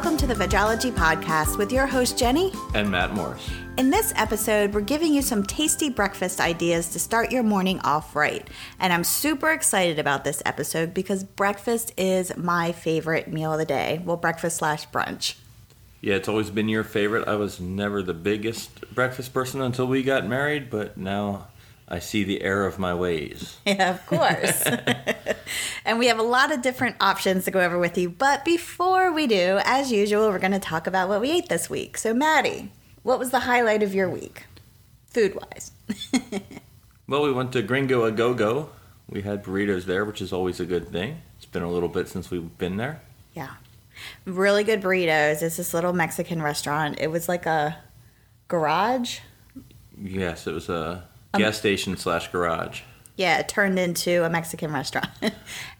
Welcome to the Vitology Podcast with your host, Jenny. And Matt Morris. In this episode, we're giving you some tasty breakfast ideas to start your morning off right. And I'm super excited about this episode because breakfast is my favorite meal of the day. Well, breakfast/brunch. Yeah, it's always been your favorite. I was never the biggest breakfast person until we got married, but now I see the error of my ways. Yeah, of course. And we have a lot of different options to go over with you. But before we do, as usual, we're going to talk about what we ate this week. So, Maddie, what was the highlight of your week, food-wise? Well, we went to Gringo a Go-Go. We had burritos there, which is always a good thing. It's been a little bit since we've been there. Yeah. Really good burritos. It's this little Mexican restaurant. It was like a garage. Yes, it was a gas station / garage. Yeah, it turned into a Mexican restaurant.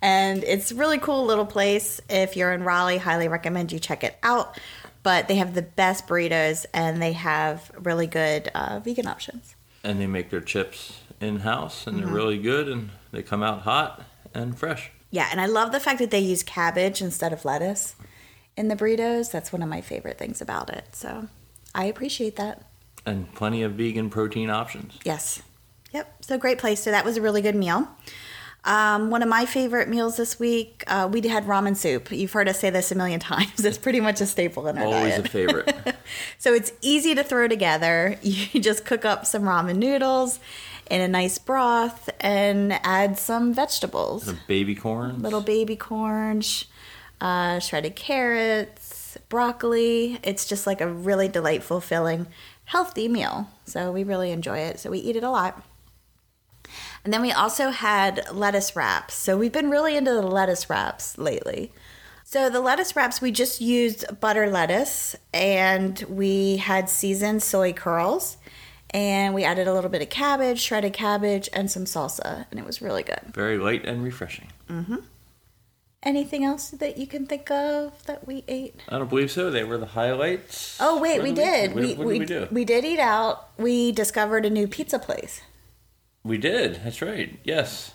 And it's a really cool little place. If you're in Raleigh, highly recommend you check it out. But they have the best burritos, and they have really good vegan options. And they make their chips in-house, and they're really good, and they come out hot and fresh. Yeah, and I love the fact that they use cabbage instead of lettuce in the burritos. That's one of my favorite things about it. So I appreciate that. And plenty of vegan protein options. Yes. Yep. So great place. So that was a really good meal. One of my favorite meals this week, we had ramen soup. You've heard us say this a million times. It's pretty much a staple in our diet. Always a favorite. So it's easy to throw together. You just cook up some ramen noodles in a nice broth and add some vegetables. Some baby corns. Little baby corns, shredded carrots, broccoli. It's just like a really delightful filling healthy meal, so we really enjoy it, so we eat it a lot. And then we also had lettuce wraps, so we've been really into the lettuce wraps lately. So the lettuce wraps, we just used butter lettuce, and we had seasoned soy curls, and we added a little bit of cabbage, shredded cabbage, and some salsa, and it was really good. Very light and refreshing. Mm-hmm. Anything else that you can think of that we ate? I don't believe so. They were the highlights. Oh, wait, we did. What did we do? We did eat out. We discovered a new pizza place. We did. That's right. Yes.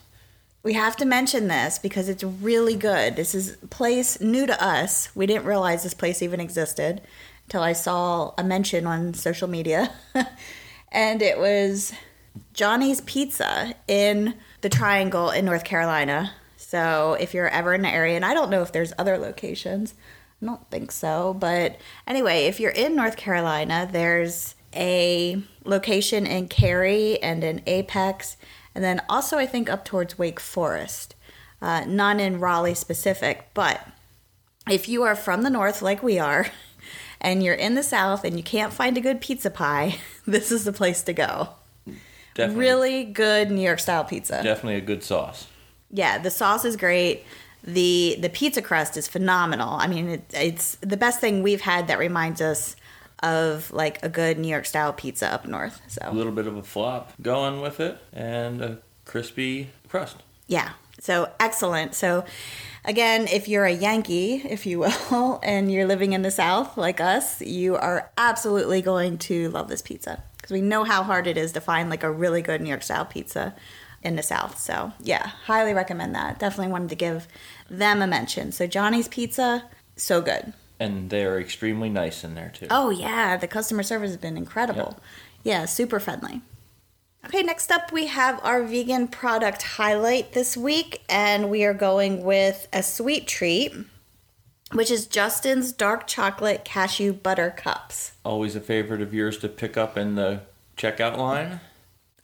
We have to mention this because it's really good. This is a place new to us. We didn't realize this place even existed until I saw a mention on social media. And it was Johnny's Pizza in the Triangle in North Carolina. So if you're ever in the area, and I don't know if there's other locations, I don't think so. But anyway, if you're in North Carolina, there's a location in Cary and in Apex, and then also I think up towards Wake Forest. None in Raleigh specific, but if you are from the north like we are, and you're in the south and you can't find a good pizza pie, this is the place to go. Definitely. Really good New York style pizza. Definitely a good sauce. Yeah, the sauce is great. The pizza crust is phenomenal. I mean, it's the best thing we've had that reminds us of like a good New York style pizza up north. So a little bit of a flop going with it and a crispy crust. Yeah, so excellent. So again, if you're a Yankee, if you will, and you're living in the South like us, you are absolutely going to love this pizza because we know how hard it is to find like a really good New York style pizza in the South. So yeah, highly recommend that. Definitely wanted to give them a mention. So Johnny's Pizza, so good. And they are extremely nice in there too. Oh yeah, the customer service has been incredible. Yep. Yeah, super friendly. Okay, next up we have our vegan product highlight this week, and we are going with a sweet treat, which is Justin's dark chocolate cashew butter cups. Always a favorite of yours to pick up in the checkout line.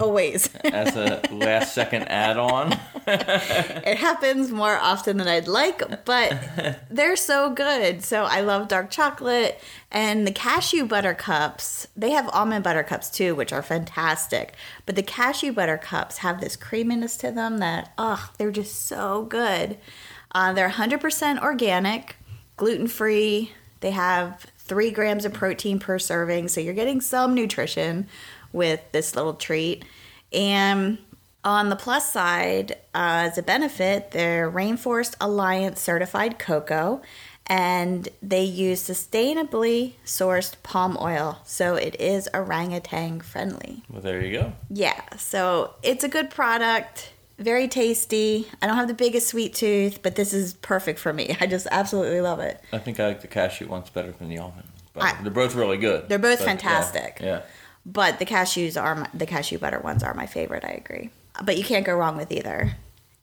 Always. As a last second add-on. It happens more often than I'd like, but they're so good. So I love dark chocolate and the cashew butter cups. They have almond butter cups too, which are fantastic. But the cashew butter cups have this creaminess to them that, oh, they're just so good. They're 100% organic, gluten-free. They have 3 grams of protein per serving, so you're getting some nutrition with this little treat. And on the plus side, as a benefit, they're Rainforest Alliance certified cocoa, and they use sustainably sourced palm oil, so it is orangutan friendly. Well, there you go. Yeah, so it's a good product. very tasty. I don't have the biggest sweet tooth, but this is perfect for me. I just absolutely love it. I think I like the cashew ones better than the almond. But they're both really good. They're both fantastic. Yeah. But the cashew butter ones are my favorite. I agree. But you can't go wrong with either.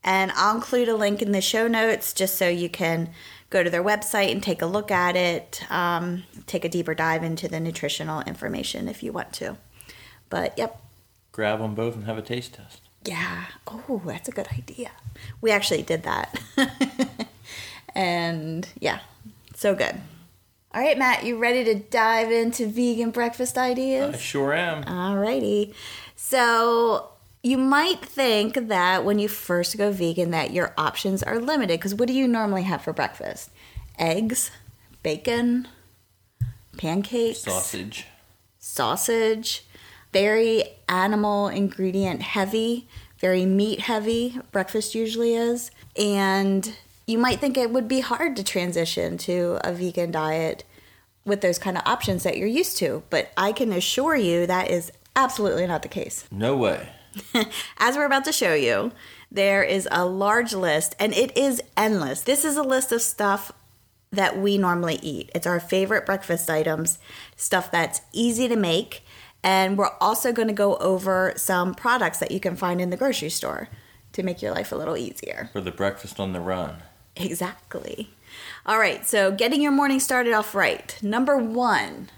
And I'll include a link in the show notes just so you can go to their website and take a look at it. Take a deeper dive into the nutritional information if you want to. But, yep. Grab them both and have a taste test. Yeah. Oh, that's a good idea. We actually did that. And, yeah, so good. All right, Matt, you ready to dive into vegan breakfast ideas? I sure am. All righty. So you might think that when you first go vegan that your options are limited, because what do you normally have for breakfast? Eggs, bacon, pancakes. Sausage. Very animal ingredient heavy, very meat heavy, breakfast usually is. And you might think it would be hard to transition to a vegan diet with those kind of options that you're used to. But I can assure you that is absolutely not the case. No way. As we're about to show you, there is a large list, and it is endless. This is a list of stuff that we normally eat. It's our favorite breakfast items, stuff that's easy to make. And we're also going to go over some products that you can find in the grocery store to make your life a little easier. For the breakfast on the run. Exactly. All right, so getting your morning started off right. Number one,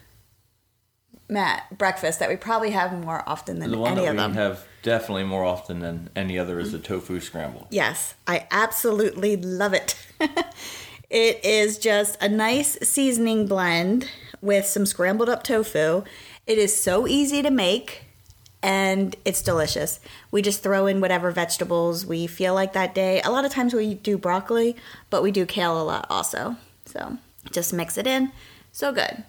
Matt, breakfast that we probably have more often than any other. The one that we have definitely more often than any other is the tofu scramble. Yes, I absolutely love it. It is just a nice seasoning blend with some scrambled up tofu. It is so easy to make, and it's delicious. We just throw in whatever vegetables we feel like that day. A lot of times we do broccoli, but we do kale a lot also. So just mix it in. So good.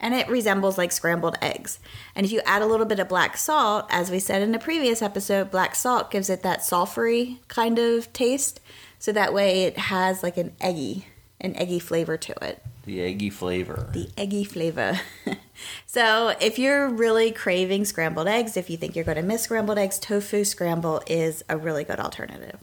And it resembles like scrambled eggs. And if you add a little bit of black salt, as we said in a previous episode, black salt gives it that sulfury kind of taste. So that way it has like an eggy flavor to it. The eggy flavor. So if you're really craving scrambled eggs, if you think you're going to miss scrambled eggs, tofu scramble is a really good alternative.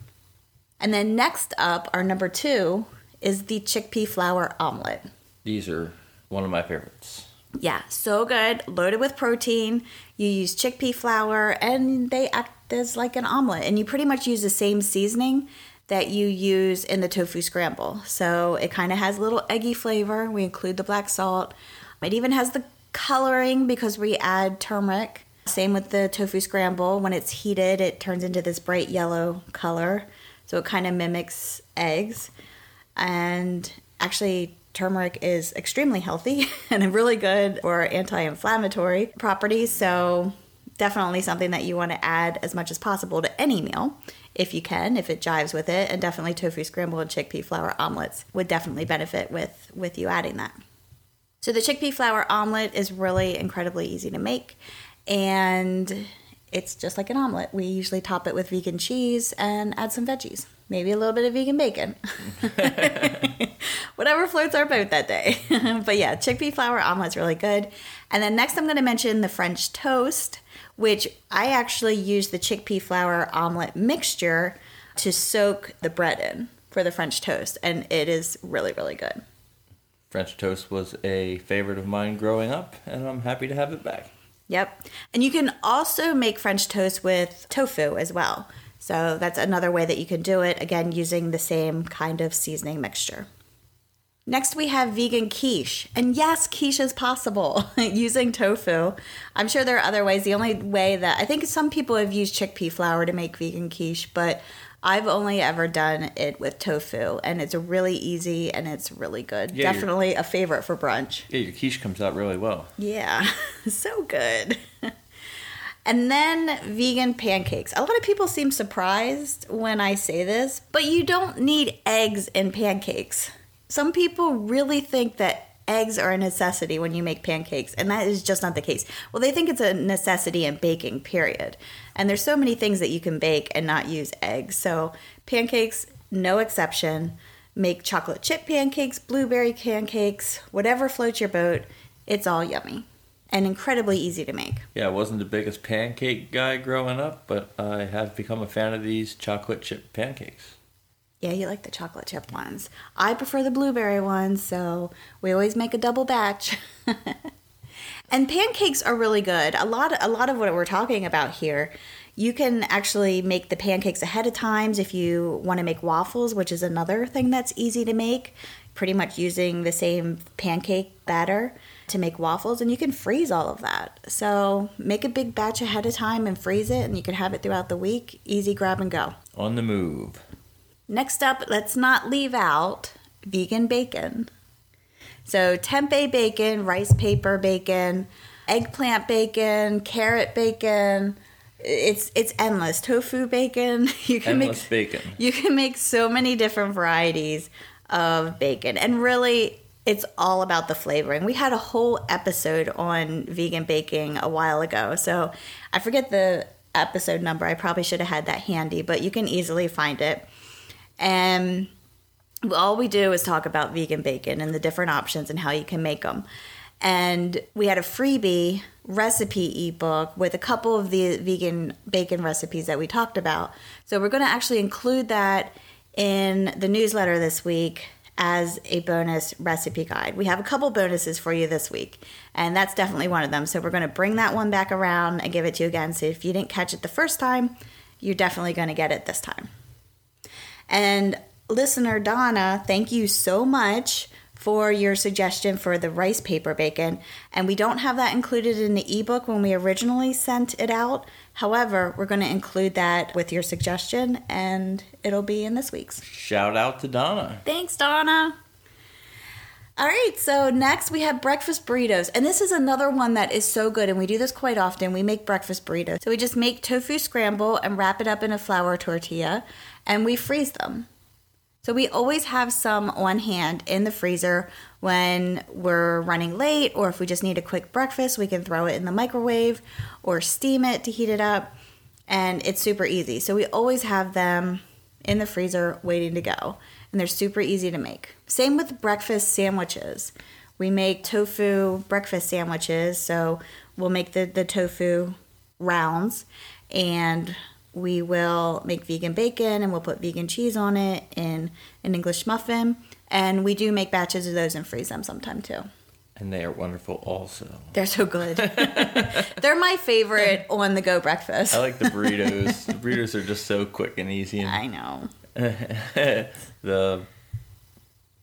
And then next up, our number two, is the chickpea flour omelet. These are one of my favorites. Yeah, so good. Loaded with protein. You use chickpea flour, and they act as like an omelet. And you pretty much use the same seasoning that you use in the tofu scramble. So it kind of has a little eggy flavor. We include the black salt. It even has the coloring because we add turmeric. Same with the tofu scramble. When it's heated, it turns into this bright yellow color. So it kind of mimics eggs. And actually, turmeric is extremely healthy and really good for anti-inflammatory properties. So definitely something that you want to add as much as possible to any meal. If you can, if it jives with it, and definitely tofu scramble and chickpea flour omelets would definitely benefit with you adding that. So the chickpea flour omelet is really incredibly easy to make, and it's just like an omelet. We usually top it with vegan cheese and add some veggies, maybe a little bit of vegan bacon. Whatever floats our boat that day. But yeah, chickpea flour omelet's really good. And then next I'm going to mention the French toast, which I actually use the chickpea flour omelet mixture to soak the bread in for the French toast. And it is really, really good. French toast was a favorite of mine growing up, and I'm happy to have it back. Yep. And you can also make French toast with tofu as well. So that's another way that you can do it, again, using the same kind of seasoning mixture. Next, we have vegan quiche. And yes, quiche is possible using tofu. I'm sure there are other ways. The only way that I think some people have used chickpea flour to make vegan quiche, but I've only ever done it with tofu. And it's really easy and it's really good. Yeah, definitely a favorite for brunch. Yeah, your quiche comes out really well. Yeah, so good. And then vegan pancakes. A lot of people seem surprised when I say this, but you don't need eggs in pancakes. Some people really think that eggs are a necessity when you make pancakes, and that is just not the case. Well, they think it's a necessity in baking, period. And there's so many things that you can bake and not use eggs. So pancakes, no exception. Make chocolate chip pancakes, blueberry pancakes, whatever floats your boat. It's all yummy. and incredibly easy to make. Yeah, I wasn't the biggest pancake guy growing up, but I have become a fan of these chocolate chip pancakes. Yeah, you like the chocolate chip ones. I prefer the blueberry ones, so we always make a double batch. And pancakes are really good. A lot of what we're talking about here, you can actually make the pancakes ahead of time if you want to make waffles, which is another thing that's easy to make, pretty much using the same pancake batter to make waffles, and you can freeze all of that. So make a big batch ahead of time and freeze it, and you can have it throughout the week. Easy grab and go. On the move. Next up, let's not leave out vegan bacon. So tempeh bacon, rice paper bacon, eggplant bacon, carrot bacon. It's endless. Tofu bacon. You can endless make bacon. You can make so many different varieties of bacon. And really, it's all about the flavoring. We had a whole episode on vegan baking a while ago. So I forget the episode number. I probably should have had that handy, but you can easily find it. And all we do is talk about vegan bacon and the different options and how you can make them. And we had a freebie recipe ebook with a couple of the vegan bacon recipes that we talked about. So we're going to actually include that in the newsletter this week as a bonus recipe guide. We have a couple bonuses for you this week, and that's definitely one of them. So we're going to bring that one back around and give it to you again. So if you didn't catch it the first time, you're definitely going to get it this time. And listener Donna, thank you so much for your suggestion for the rice paper bacon. And we don't have that included in the ebook when we originally sent it out. However, we're going to include that with your suggestion, and it'll be in this week's. Shout out to Donna. Thanks, Donna. All right, so next we have breakfast burritos. And this is another one that is so good, and we do this quite often. We make breakfast burritos. So we just make tofu scramble and wrap it up in a flour tortilla, and we freeze them. So we always have some on hand in the freezer when we're running late, or if we just need a quick breakfast, we can throw it in the microwave or steam it to heat it up, and it's super easy. So we always have them in the freezer waiting to go, and they're super easy to make. Same with breakfast sandwiches. We make tofu breakfast sandwiches, so we'll make the tofu rounds, and we will make vegan bacon, and we'll put vegan cheese on it in an English muffin. And we do make batches of those and freeze them sometime, too. And they are wonderful also. They're so good. They're my favorite on-the-go breakfast. I like the burritos. The burritos are just so quick and easy. And I know. The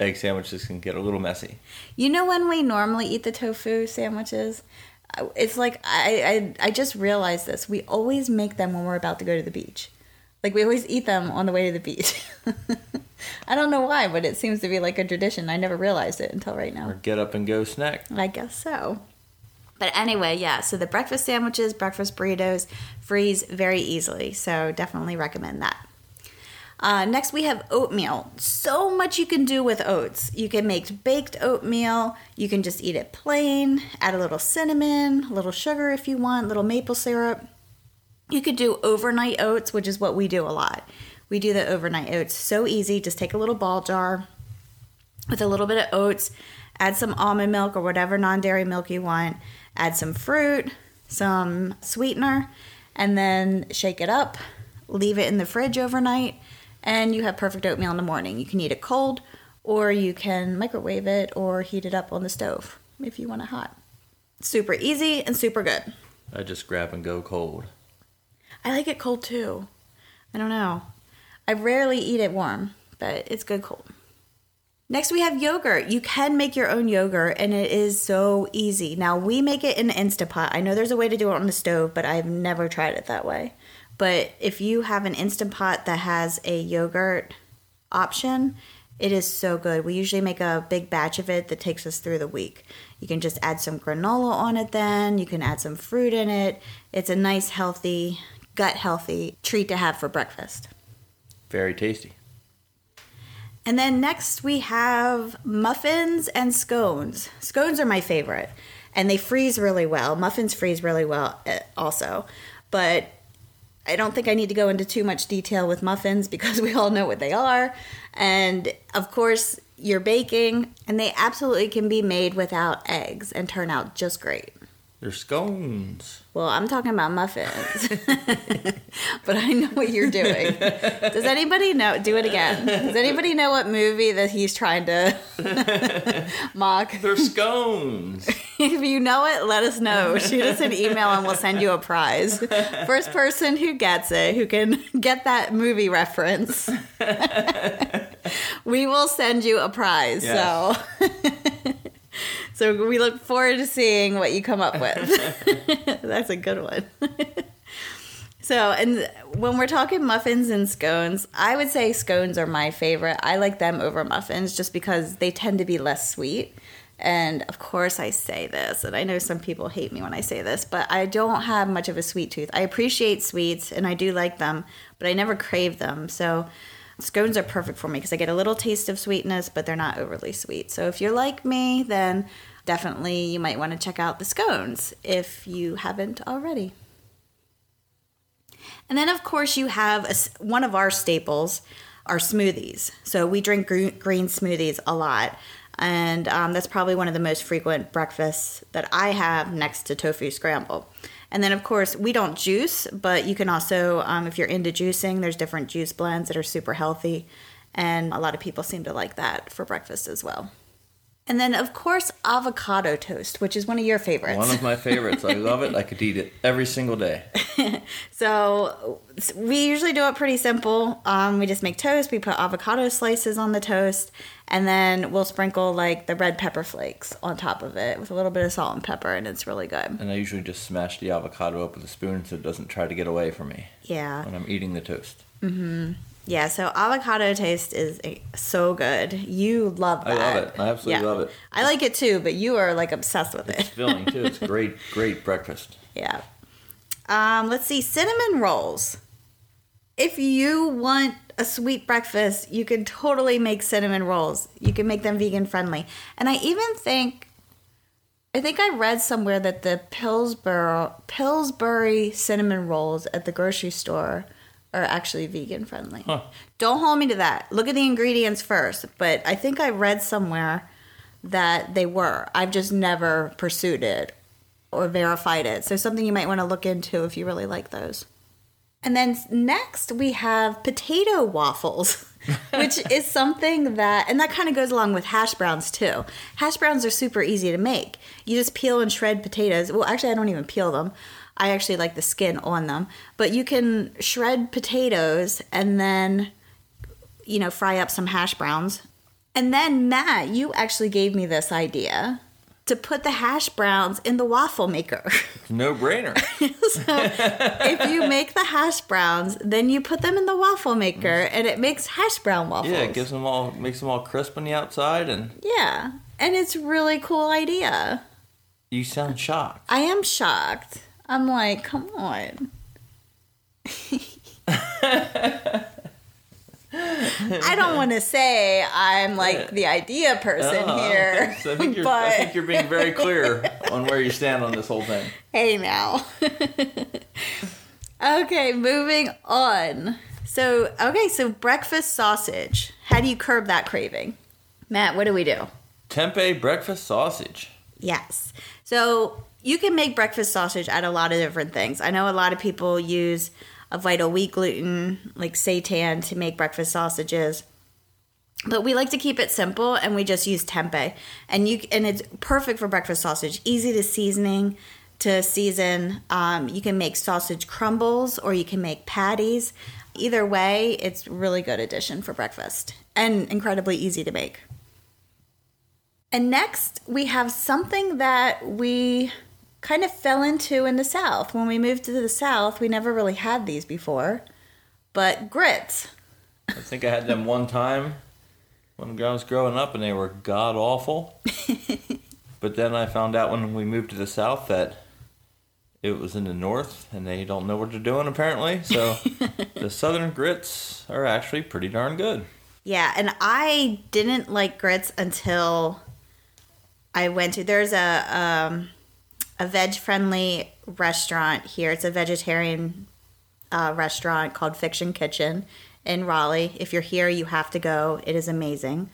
egg sandwiches can get a little messy. You know when we normally eat the tofu sandwiches? It's like, I just realized this. We always make them when we're about to go to the beach. Like, we always eat them on the way to the beach. I don't know why, but it seems to be like a tradition. I never realized it until right now. Or get up and go snack. I guess so. But anyway, yeah, so the breakfast sandwiches, breakfast burritos, freeze very easily. So definitely recommend that. Next, we have oatmeal. So much you can do with oats. You can make baked oatmeal. You can just eat it plain. Add a little cinnamon, a little sugar if you want, a little maple syrup. You could do overnight oats, which is what we do a lot. We do the overnight oats. So easy. Just take a little ball jar with a little bit of oats. Add some almond milk or whatever non-dairy milk you want. Add some fruit, some sweetener, and then shake it up. Leave it in the fridge overnight. And you have perfect oatmeal in the morning. You can eat it cold, or you can microwave it or heat it up on the stove if you want it hot. Super easy and super good. I just grab and go cold. I like it cold too. I don't know. I rarely eat it warm, but it's good cold. Next we have yogurt. You can make your own yogurt, and it is so easy. Now we make it in Instant Pot. I know there's a way to do it on the stove, but I've never tried it that way. But if you have an Instant Pot that has a yogurt option, it is so good. We usually make a big batch of it that takes us through the week. You can just add some granola on it then. You can add some fruit in it. It's a nice, healthy, gut-healthy treat to have for breakfast. Very tasty. And then next we have muffins and scones. Scones are my favorite, and they freeze really well. Muffins freeze really well also, but I don't think I need to go into too much detail with muffins because we all know what they are. And, of course, you're baking. And they absolutely can be made without eggs and turn out just great. They're scones. Well, I'm talking about muffins. But I know what you're doing. Does anybody know? Do it again. Does anybody know what movie that he's trying to mock? They're scones. If you know it, let us know. Shoot us an email and we'll send you a prize. First person who gets it, who can get that movie reference, we will send you a prize. Yes. So... So we look forward to seeing what you come up with. That's a good one. So, and when we're talking muffins and scones, I would say scones are my favorite. I like them over muffins just because they tend to be less sweet. And of course I say this, and I know some people hate me when I say this, but I don't have much of a sweet tooth. I appreciate sweets and I do like them, but I never crave them. So scones are perfect for me because I get a little taste of sweetness, but they're not overly sweet. So if you're like me, then definitely you might want to check out the scones if you haven't already. And then, of course, you have one of our staples, our smoothies. So we drink green smoothies a lot. And that's probably one of the most frequent breakfasts that I have next to tofu scramble. And then, of course, we don't juice, but you can also, if you're into juicing, there's different juice blends that are super healthy. And a lot of people seem to like that for breakfast as well. And then, of course, avocado toast, which is one of your favorites. One of my favorites. I love it. I could eat it every single day. So we usually do it pretty simple. We just make toast. We put avocado slices on the toast. And then we'll sprinkle like the red pepper flakes on top of it with a little bit of salt and pepper, and it's really good. And I usually just smash the avocado up with a spoon so it doesn't try to get away from me. Yeah. When I'm eating the toast. Mm-hmm. Yeah, so avocado toast is so good. You love that. I love it. I absolutely love it. I like it too, but you are like obsessed with it. It's filling too. It's great, great breakfast. Yeah. Let's see, cinnamon rolls. If you want a sweet breakfast, you can totally make cinnamon rolls. You can make them vegan friendly. And I even think, I read somewhere that the Pillsbury cinnamon rolls at the grocery store are actually vegan friendly. Huh. Don't hold me to that. Look at the ingredients first. But I think I read somewhere that they were. I've just never pursued it or verified it. So something you might want to look into if you really like those. And then next we have potato waffles, which is something that, and that kind of goes along with hash browns too. Hash browns are super easy to make. You just peel and shred potatoes. Well, actually, I don't even peel them. I actually like the skin on them. But you can shred potatoes and then, you know, fry up some hash browns. And then, Matt, you actually gave me this idea to put the hash browns in the waffle maker. No brainer. So if you make the hash browns, then you put them in the waffle maker and it makes hash brown waffles. Yeah, it gives them all, makes them all crisp on the outside. And yeah, and it's a really cool idea. You sound shocked. I am shocked. I'm like, come on. I don't want to say I'm like the idea person here. I think you're being very clear on where you stand on this whole thing. Hey, now. Okay, moving on. So breakfast sausage. How do you curb that craving? Matt, what do we do? Tempeh breakfast sausage. Yes. So you can make breakfast sausage out of a lot of different things. I know a lot of people use a vital wheat gluten, like seitan, to make breakfast sausages. But we like to keep it simple, and we just use tempeh. And it's perfect for breakfast sausage. Easy to season. You can make sausage crumbles, or you can make patties. Either way, it's really good addition for breakfast and incredibly easy to make. And next, we have something that we kind of fell into in the South. When we moved to the South, we never really had these before, but grits. I think I had them one time when I was growing up, and they were god-awful. But then I found out when we moved to the South that it was in the North, and they don't know what they're doing, apparently. So the Southern grits are actually pretty darn good. Yeah, and I didn't like grits until I went to... There's a veg-friendly restaurant here. It's a vegetarian restaurant called Fiction Kitchen in Raleigh. If you're here, you have to go. It is amazing.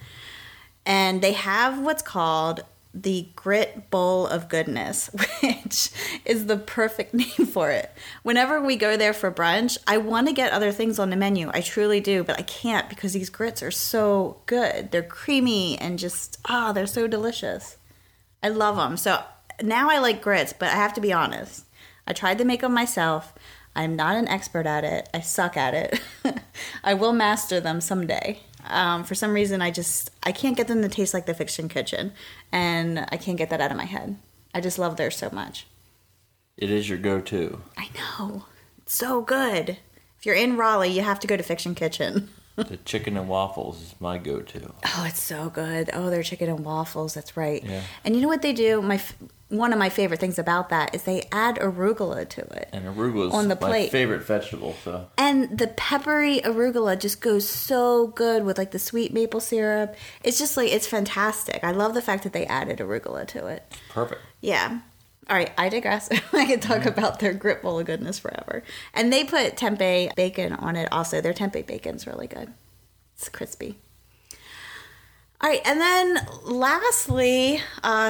And they have what's called the Grit Bowl of Goodness, which is the perfect name for it. Whenever we go there for brunch, I want to get other things on the menu. I truly do, but I can't because these grits are so good. They're creamy and just, they're so delicious. I love them. So now I like grits, but I have to be honest. I tried to make them myself. I'm not an expert at it. I suck at it. I will master them someday. For some reason, I can't get them to taste like the Fiction Kitchen, and I can't get that out of my head. I just love theirs so much. It is your go-to. I know. It's so good. If you're in Raleigh, you have to go to Fiction Kitchen. The chicken and waffles is my go-to. Oh, it's so good. Oh, their chicken and waffles. That's right. Yeah. And you know what they do? One of my favorite things about that is they add arugula to it. And arugula is my favorite vegetable. So. And the peppery arugula just goes so good with like the sweet maple syrup. It's just like, it's fantastic. I love the fact that they added arugula to it. Perfect. Yeah. All right, I digress. I could talk about their Grit Bowl of Goodness forever. And they put tempeh bacon on it also. Their tempeh bacon's really good. It's crispy. All right, and then lastly,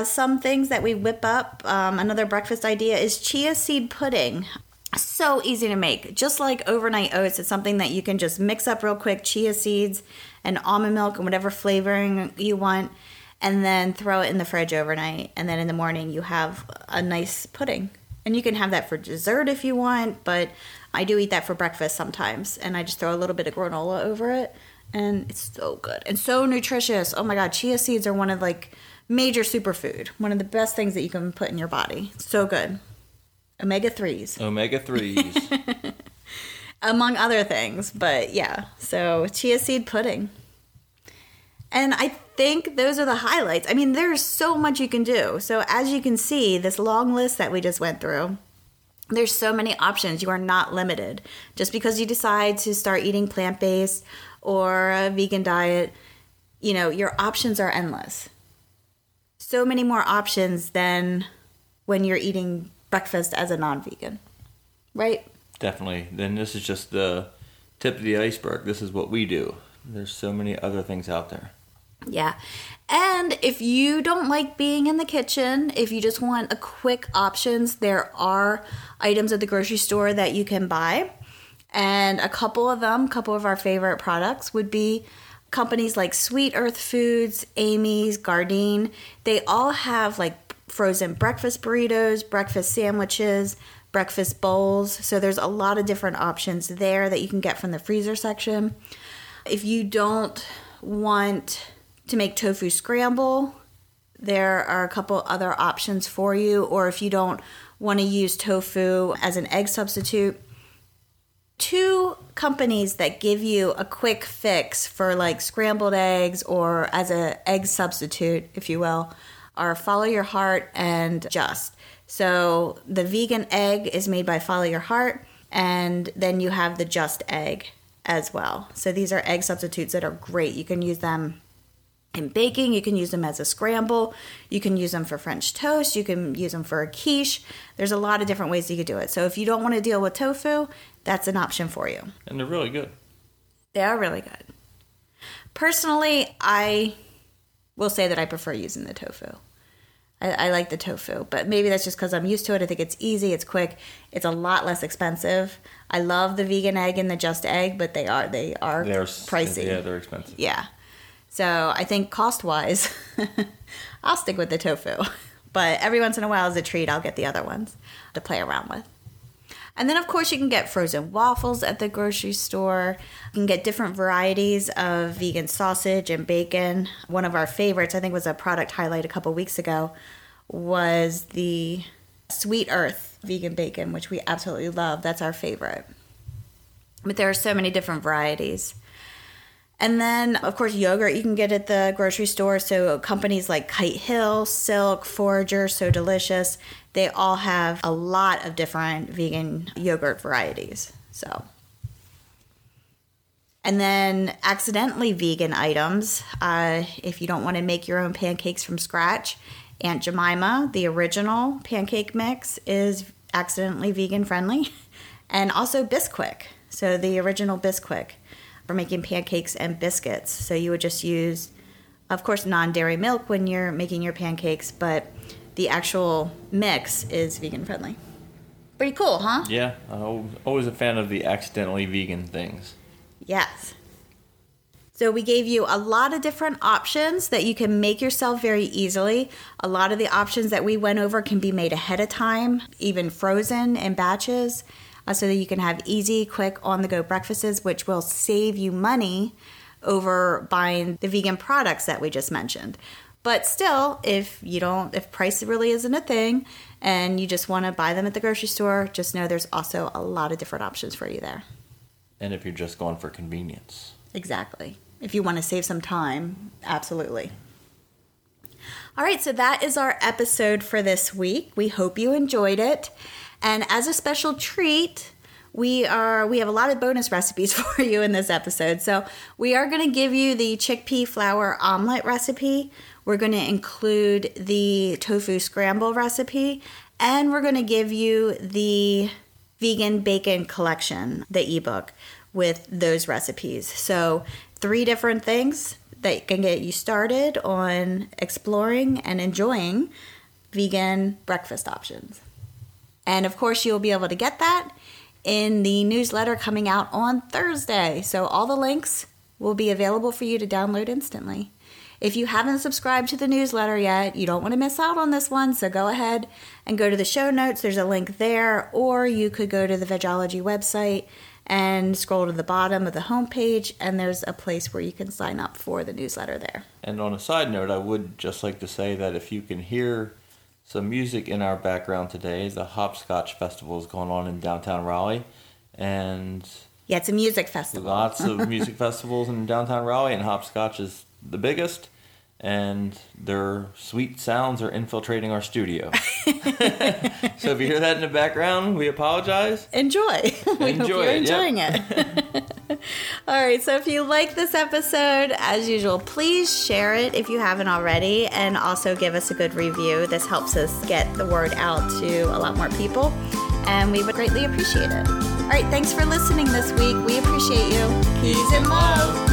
some things that we whip up. Another breakfast idea is chia seed pudding. So easy to make. Just like overnight oats, it's something that you can just mix up real quick. Chia seeds and almond milk and whatever flavoring you want. And then throw it in the fridge overnight. And then in the morning, you have a nice pudding. And you can have that for dessert if you want. But I do eat that for breakfast sometimes. And I just throw a little bit of granola over it. And it's so good. And so nutritious. Oh, my God. Chia seeds are one of, like, major superfood. One of the best things that you can put in your body. So good. Omega-3s. Omega-3s. Among other things. But, yeah. So, chia seed pudding. And I think those are the highlights. I mean, there's so much you can do. So as you can see, this long list that we just went through, there's so many options. You are not limited. Just because you decide to start eating plant-based or a vegan diet, you know, your options are endless. So many more options than when you're eating breakfast as a non-vegan, right? Definitely. Then this is just the tip of the iceberg. This is what we do. There's so many other things out there. Yeah. And if you don't like being in the kitchen, if you just want a quick options, there are items at the grocery store that you can buy. And a couple of our favorite products would be companies like Sweet Earth Foods, Amy's, Gardein. They all have like frozen breakfast burritos, breakfast sandwiches, breakfast bowls. So there's a lot of different options there that you can get from the freezer section. If you don't want to make tofu scramble, there are a couple other options for you. Or if you don't want to use tofu as an egg substitute, two companies that give you a quick fix for like scrambled eggs or as an egg substitute, if you will, are Follow Your Heart and Just. So the vegan egg is made by Follow Your Heart, and then you have the Just egg as well. So these are egg substitutes that are great. You can use them in baking. You can use them as a scramble. You can use them for French toast. You can use them for a quiche. There's a lot of different ways you could do it. So if you don't want to deal with tofu, that's an option for you. And they're really good. They are really good. Personally, I will say that I prefer using the tofu. I like the tofu, but maybe that's just because I'm used to it. I think it's easy, it's quick, it's a lot less expensive. I love the vegan egg and the Just egg, but they are pricey. Yeah, they're expensive. Yeah. So I think cost-wise, I'll stick with the tofu. But every once in a while as a treat, I'll get the other ones to play around with. And then, of course, you can get frozen waffles at the grocery store. You can get different varieties of vegan sausage and bacon. One of our favorites, I think, was a product highlight a couple weeks ago, was the Sweet Earth vegan bacon, which we absolutely love. That's our favorite. But there are so many different varieties. And then, of course, yogurt you can get at the grocery store. So companies like Kite Hill, Silk, Forager, So Delicious, they all have a lot of different vegan yogurt varieties. So, and then accidentally vegan items. If you don't want to make your own pancakes from scratch, Aunt Jemima, the original pancake mix, is accidentally vegan friendly. And also Bisquick. So the original Bisquick for making pancakes and biscuits. So you would just use of course, non-dairy milk when you're making your pancakes, but the actual mix is vegan friendly. Pretty cool, huh? Yeah, I'm always a fan of the accidentally vegan things. Yes. So we gave you a lot of different options that you can make yourself very easily. A lot of the options that we went over can be made ahead of time, even frozen in batches, so that you can have easy, quick, on-the-go breakfasts, which will save you money over buying the vegan products that we just mentioned. But still, if price really isn't a thing and you just want to buy them at the grocery store, just know there's also a lot of different options for you there. And if you're just going for convenience. Exactly. If you want to save some time, absolutely. All right, so that is our episode for this week. We hope you enjoyed it. And as a special treat, we have a lot of bonus recipes for you in this episode. So we are going to give you the chickpea flour omelet recipe. We're going to include the tofu scramble recipe. And we're going to give you the vegan bacon collection, the ebook, with those recipes. So 3 different things that can get you started on exploring and enjoying vegan breakfast options. And of course, you'll be able to get that in the newsletter coming out on Thursday. So all the links will be available for you to download instantly. If you haven't subscribed to the newsletter yet, you don't want to miss out on this one, so go ahead and go to the show notes. There's a link there, or you could go to the Vitology website and scroll to the bottom of the homepage, and there's a place where you can sign up for the newsletter there. And on a side note, I would just like to say that if you can hear some music in our background today, the Hopscotch Festival is going on in downtown Raleigh. And yeah, it's a music festival. Lots of music festivals in downtown Raleigh, and Hopscotch is the biggest, and their sweet sounds are infiltrating our studio. So if you hear that in the background, we apologize. Enjoy it. All right, so if you like this episode, as usual, please share it if you haven't already, and also give us a good review. This helps us get the word out to a lot more people, and we would greatly appreciate it. All right, thanks for listening this week. We appreciate you. Peace and love.